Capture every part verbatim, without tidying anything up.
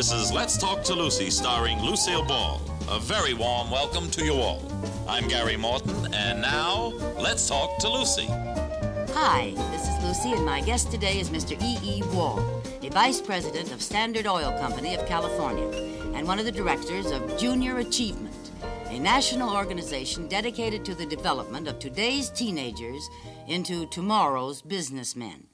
This is Let's Talk to Lucy, starring Lucille Ball. A very warm welcome to you all. I'm Gary Morton, and now, let's talk to Lucy. Hi, this is Lucy, and my guest today is Mister E. E. Wall, the Vice President of Standard Oil Company of California, and one of the directors of Junior Achievement, a national organization dedicated to the development of today's teenagers into tomorrow's businessmen.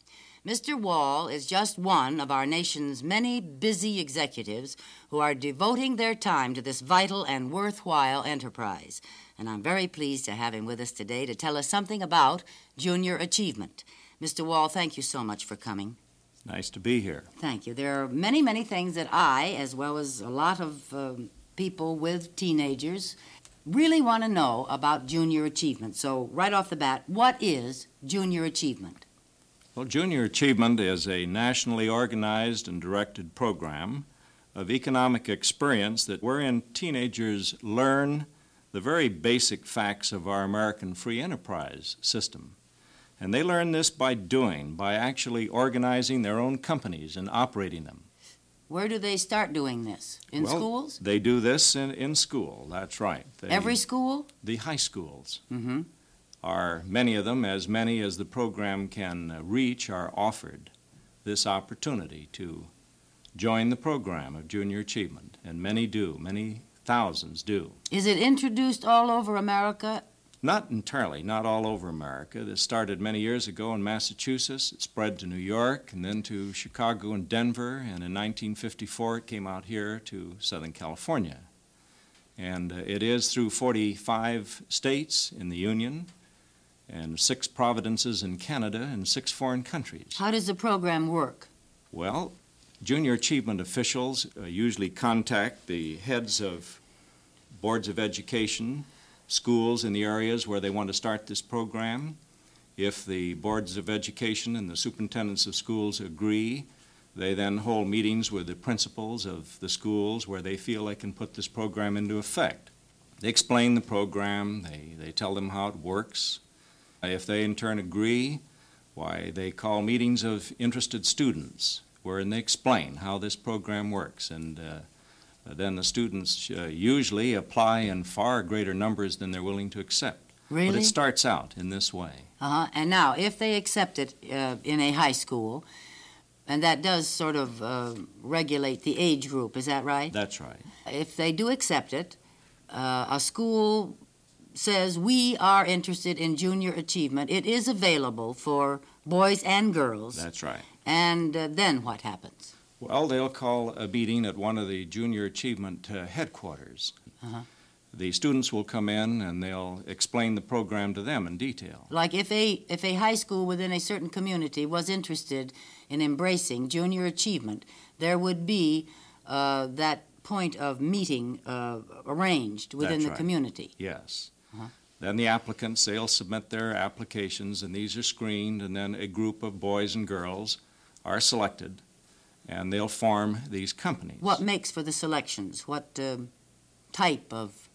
Mister Wall is just one of our nation's many busy executives who are devoting their time to this vital and worthwhile enterprise. And I'm very pleased to have him with us today to tell us something about Junior Achievement. Mister Wall, thank you so much for coming. Nice to be here. Thank you. There are many, many things that I, as well as a lot of um, people with teenagers, really want to know about Junior Achievement. So right off the bat, what is Junior Achievement? Well, Junior Achievement is a nationally organized and directed program of economic experience that wherein teenagers learn the very basic facts of our American free enterprise system. And they learn this by doing, by actually organizing their own companies and operating them. Where do they start doing this? In well, schools? They do this in, in school, that's right. They, Every school? The high schools. Mm-hmm. Are many of them, as many as the program can reach, are offered this opportunity to join the program of Junior Achievement. And many do, many thousands do. Is it introduced all over America? Not entirely, not all over America. This started many years ago in Massachusetts. It spread to New York and then to Chicago and Denver. And in nineteen fifty-four, it came out here to Southern California. And uh, it is through forty-five states in the Union, and six provinces in Canada, and six foreign countries. How does the program work? Well, Junior Achievement officials uh, usually contact the heads of boards of education, schools in the areas where they want to start this program. If the boards of education and the superintendents of schools agree, they then hold meetings with the principals of the schools where they feel they can put this program into effect. They explain the program, they, they tell them how it works. If they in turn agree, why, they call meetings of interested students wherein they explain how this program works. And uh, then the students uh, usually apply in far greater numbers than they're willing to accept. Really? But it starts out in this way. Uh-huh. And now, if they accept it uh, in a high school, and that does sort of uh, regulate the age group, is that right? That's right. If they do accept it, uh, a school says, we are interested in Junior Achievement. It is available for boys and girls. That's right. And uh, then what happens? Well, they'll call a meeting at one of the Junior Achievement uh, headquarters. Uh-huh. The students will come in and they'll explain the program to them in detail. Like if a, if a high school within a certain community was interested in embracing Junior Achievement, there would be uh, that point of meeting uh, arranged within That's the right. community. Yes. Uh-huh. Then the applicants, they'll submit their applications, and these are screened, and then a group of boys and girls are selected, and they'll form these companies. What makes for the selections? What uh, type of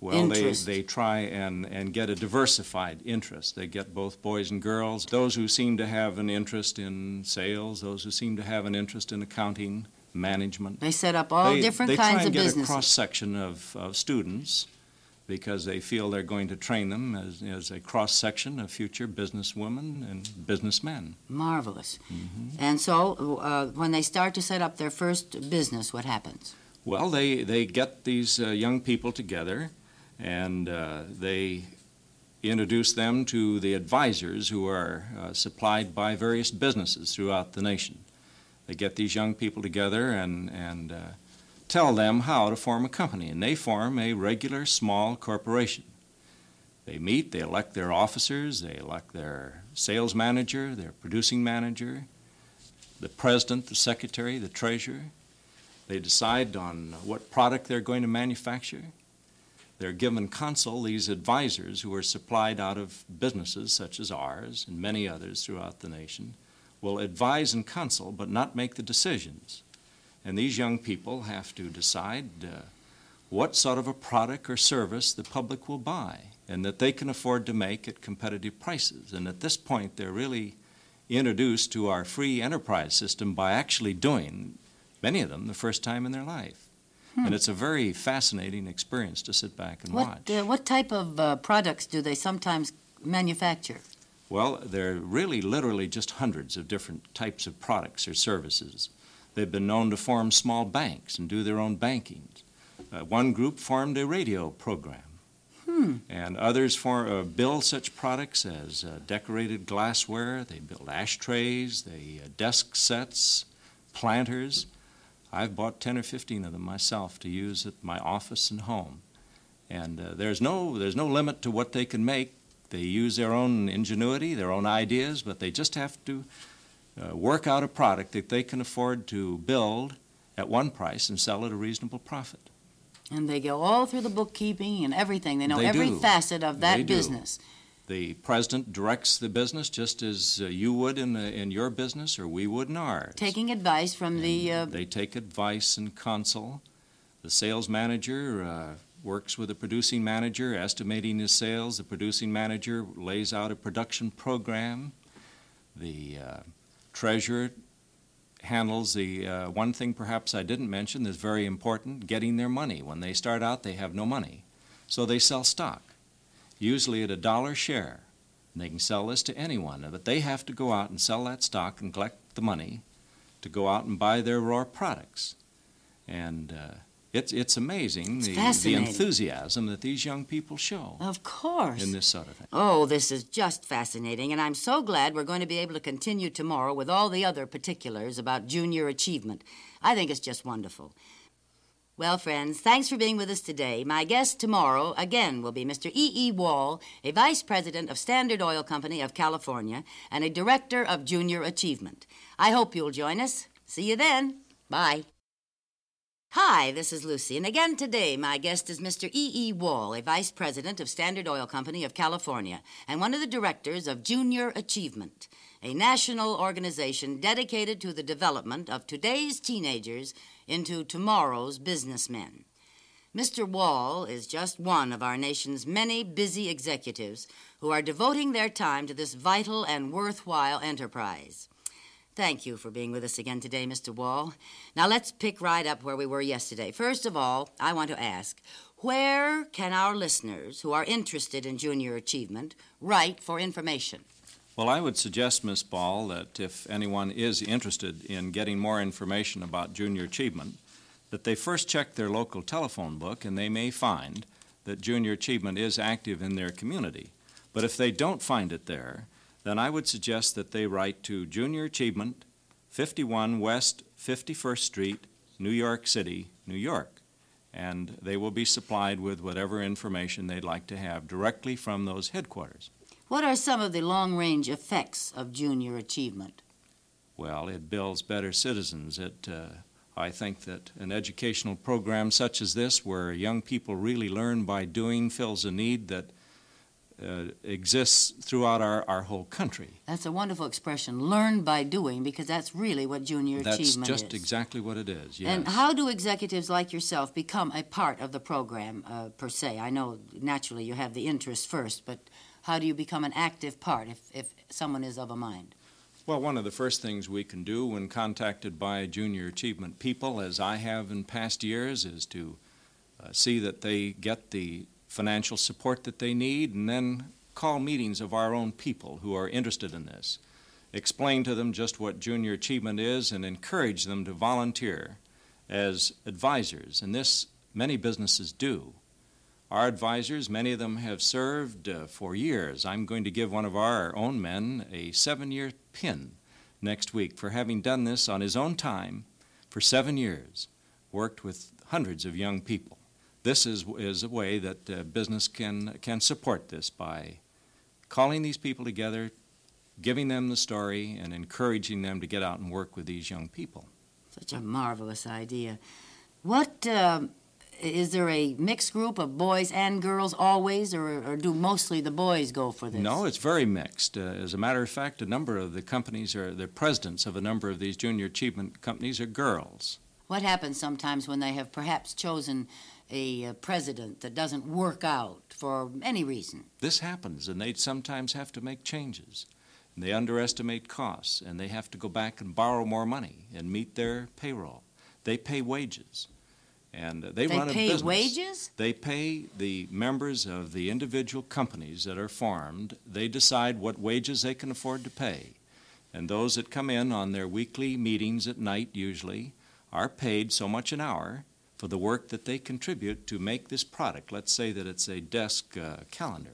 well, interest? Well, they, they try and, and get a diversified interest. They get both boys and girls, those who seem to have an interest in sales, those who seem to have an interest in accounting, management. They set up all they, different they kinds of businesses. They try and get businesses. A cross-section of, of students, because they feel they're going to train them as, as a cross-section of future businesswomen and businessmen. Marvelous. Mm-hmm. And so uh, when they start to set up their first business, what happens? Well, they, they get these uh, young people together, and uh, they introduce them to the advisors who are uh, supplied by various businesses throughout the nation. They get these young people together and... and uh, tell them how to form a company, and they form a regular small corporation. They meet, they elect their officers, they elect their sales manager, their producing manager, the president, the secretary, the treasurer. They decide on what product they're going to manufacture. They're given counsel, these advisors who are supplied out of businesses such as ours and many others throughout the nation, will advise and counsel but not make the decisions. And these young people have to decide uh, what sort of a product or service the public will buy and that they can afford to make at competitive prices. And at this point, they're really introduced to our free enterprise system by actually doing many of them, the first time in their life. Hmm. And it's a very fascinating experience to sit back and what, watch. Uh, what type of uh, products do they sometimes manufacture? Well, there are really literally just hundreds of different types of products or services. They've been known to form small banks and do their own banking. Uh, one group formed a radio program. Hmm. And others for, uh, build such products as uh, decorated glassware. They build ashtrays, they uh, desk sets, planters. I've bought ten or fifteen of them myself to use at my office and home. And uh, there's no there's no limit to what they can make. They use their own ingenuity, their own ideas, but they just have to uh, work out a product that they can afford to build at one price and sell at a reasonable profit. And they go all through the bookkeeping and everything. They know they every do. facet of that they business. Do. The president directs the business just as uh, you would in, uh, in your business or we would in ours. Taking advice from and the... Uh... They take advice and counsel. The sales manager uh, works with the producing manager, estimating his sales. The producing manager lays out a production program. The uh, treasurer handles the uh, one thing perhaps I didn't mention that's very important, getting their money. When they start out, they have no money. So they sell stock. Usually at a dollar share. And they can sell this to anyone, but they have to go out and sell that stock and collect the money to go out and buy their raw products. And uh, it's it's amazing it's the, the enthusiasm that these young people show. Of course. In this sort of thing. Oh, this is just fascinating, and I'm so glad we're going to be able to continue tomorrow with all the other particulars about Junior Achievement. I think it's just wonderful. Well, friends, thanks for being with us today. My guest tomorrow, again, will be Mister E. E. Wall, a vice president of Standard Oil Company of California and a director of Junior Achievement. I hope you'll join us. See you then. Bye. Hi, this is Lucy, and again today, my guest is Mister E. E. Wall, a vice president of Standard Oil Company of California and one of the directors of Junior Achievement, a national organization dedicated to the development of today's teenagers into tomorrow's businessmen. Mister Wall is just one of our nation's many busy executives who are devoting their time to this vital and worthwhile enterprise. Thank you for being with us again today, Mister Wall. Now let's pick right up where we were yesterday. First of all, I want to ask, where can our listeners who are interested in Junior Achievement write for information? Well, I would suggest, Miss Ball, that if anyone is interested in getting more information about Junior Achievement, that they first check their local telephone book, and they may find that Junior Achievement is active in their community. But if they don't find it there, then I would suggest that they write to Junior Achievement, fifty-one West fifty-first Street, New York City, New York, and they will be supplied with whatever information they'd like to have directly from those headquarters. What are some of the long-range effects of Junior Achievement? Well, it builds better citizens. It, uh, I think that an educational program such as this, where young people really learn by doing, fills a need that uh, exists throughout our, our whole country. That's a wonderful expression, learn by doing, because that's really what Junior that's Achievement is. That's just exactly what it is, yes. And how do executives like yourself become a part of the program, uh, per se? I know, naturally, you have the interest first, but... how do you become an active part if, if someone is of a mind? Well, one of the first things we can do when contacted by Junior Achievement people, as I have in past years, is to uh, see that they get the financial support that they need and then call meetings of our own people who are interested in this. Explain to them just what Junior Achievement is and encourage them to volunteer as advisors. And this many businesses do. Our advisors, many of them have served uh, for years. I'm going to give one of our own men a seven-year pin next week for having done this on his own time for seven years, worked with hundreds of young people. This is, is a way that uh, business can, can support this by calling these people together, giving them the story, and encouraging them to get out and work with these young people. Such a marvelous idea. What... Uh... Is there a mixed group of boys and girls always, or, or do mostly the boys go for this? No, it's very mixed. Uh, as a matter of fact, a number of the companies, or the presidents of a number of these Junior Achievement companies are girls. What happens sometimes when they have perhaps chosen a uh, president that doesn't work out for any reason? This happens, and they sometimes have to make changes. And they underestimate costs, and they have to go back and borrow more money and meet their payroll. They pay wages. And they, they run a business. They pay wages? They pay the members of the individual companies that are formed. They decide what wages they can afford to pay. And those that come in on their weekly meetings at night usually are paid so much an hour for the work that they contribute to make this product. Let's say that it's a desk uh, calendar.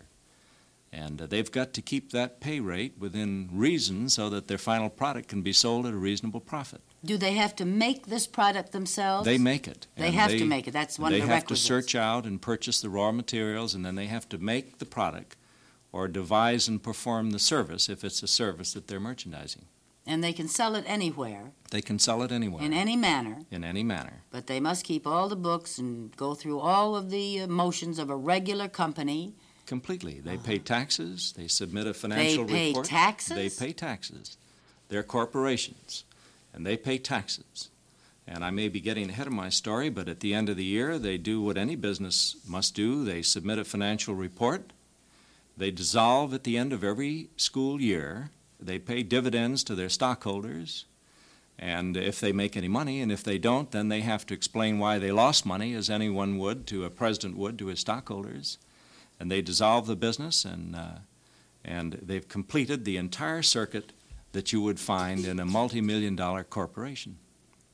And uh, they've got to keep that pay rate within reason so that their final product can be sold at a reasonable profit. Do they have to make this product themselves? They make it. They have they, to make it. That's one of the requisites. They have to search out and purchase the raw materials, and then they have to make the product or devise and perform the service if it's a service that they're merchandising. And they can sell it anywhere. They can sell it anywhere. In any manner. In any manner. But they must keep all the books and go through all of the motions of a regular company. Completely. They pay taxes. They submit a financial report. They pay report. taxes? They pay taxes. They're corporations, and they pay taxes. And I may be getting ahead of my story, but at the end of the year, they do what any business must do. They submit a financial report. They dissolve at the end of every school year. They pay dividends to their stockholders, and if they make any money, and if they don't, then they have to explain why they lost money, as anyone would, to a president would, to his stockholders. And they dissolve the business, and uh, and they've completed the entire circuit that you would find in a multi-million dollar corporation.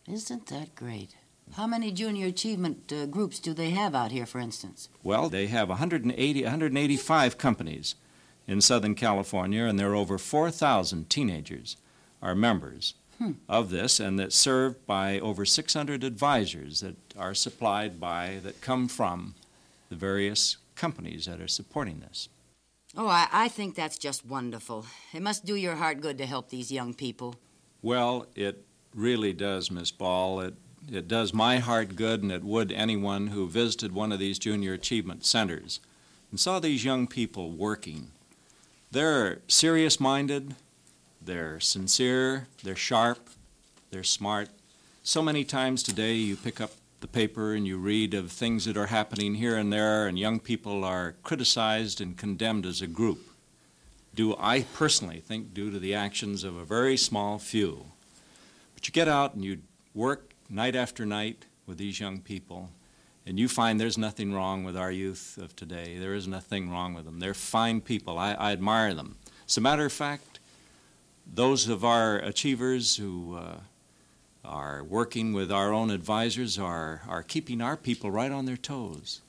Isn't that great? How many junior achievement uh, groups do they have out here, for instance? Well, they have one hundred eighty, one hundred eighty-five companies in Southern California, and there are over four thousand teenagers are members hmm. of this, and that's served by over six hundred advisors that are supplied by, that come from the various companies that are supporting this. Oh, I, I think that's just wonderful. It must do your heart good to help these young people. Well, it really does, Miss Ball. It, it does my heart good, and it would anyone who visited one of these junior achievement centers and saw these young people working. They're serious-minded, they're sincere, they're sharp, they're smart. So many times today you pick up the paper and you read of things that are happening here and there, and young people are criticized and condemned as a group. Do I personally think due to the actions of a very small few. But you get out and you work night after night with these young people, and you find there's nothing wrong with our youth of today. There is nothing wrong with them. They're fine people. I, I admire them. As a matter of fact, those of our achievers who uh, are working with our own advisors are, are keeping our people right on their toes.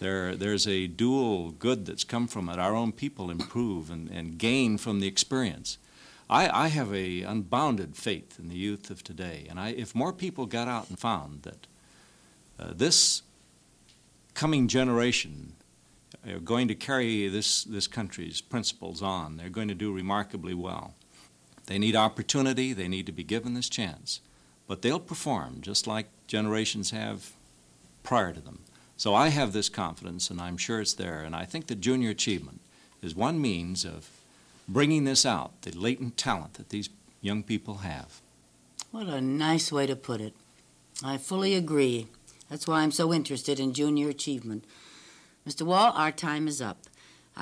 There, there's a dual good that's come from it. Our own people improve and, and gain from the experience. I, I have a unbounded faith in the youth of today, and I, if more people got out and found that Uh, this coming generation are going to carry this, this country's principles on. They're going to do remarkably well. They need opportunity. They need to be given this chance. But they'll perform just like generations have prior to them. So I have this confidence, and I'm sure it's there. And I think that junior achievement is one means of bringing this out, the latent talent that these young people have. What a nice way to put it. I fully agree. That's why I'm so interested in junior achievement. Mister Wall, our time is up.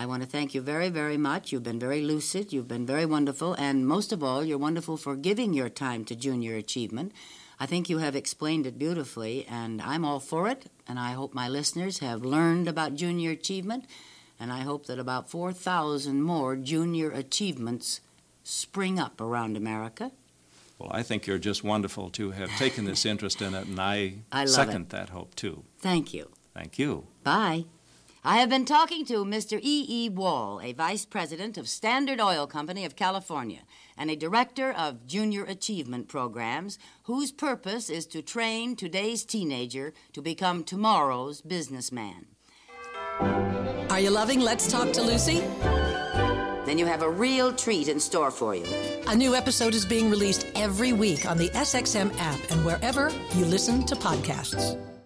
I want to thank you very, very much. You've been very lucid. You've been very wonderful. And most of all, you're wonderful for giving your time to junior achievement. I think you have explained it beautifully, and I'm all for it. And I hope my listeners have learned about junior achievement. And I hope that about four thousand more junior achievements spring up around America. Well, I think you're just wonderful to have taken this interest in it, and I, I second it. That hope, too. Thank you. Thank you. Bye. I have been talking to Mister E. E. Wall, a vice president of Standard Oil Company of California and a director of Junior Achievement Programs, whose purpose is to train today's teenager to become tomorrow's businessman. Are you loving Let's Talk to Lucy? Then you have a real treat in store for you. A new episode is being released every week on the S X M app and wherever you listen to podcasts.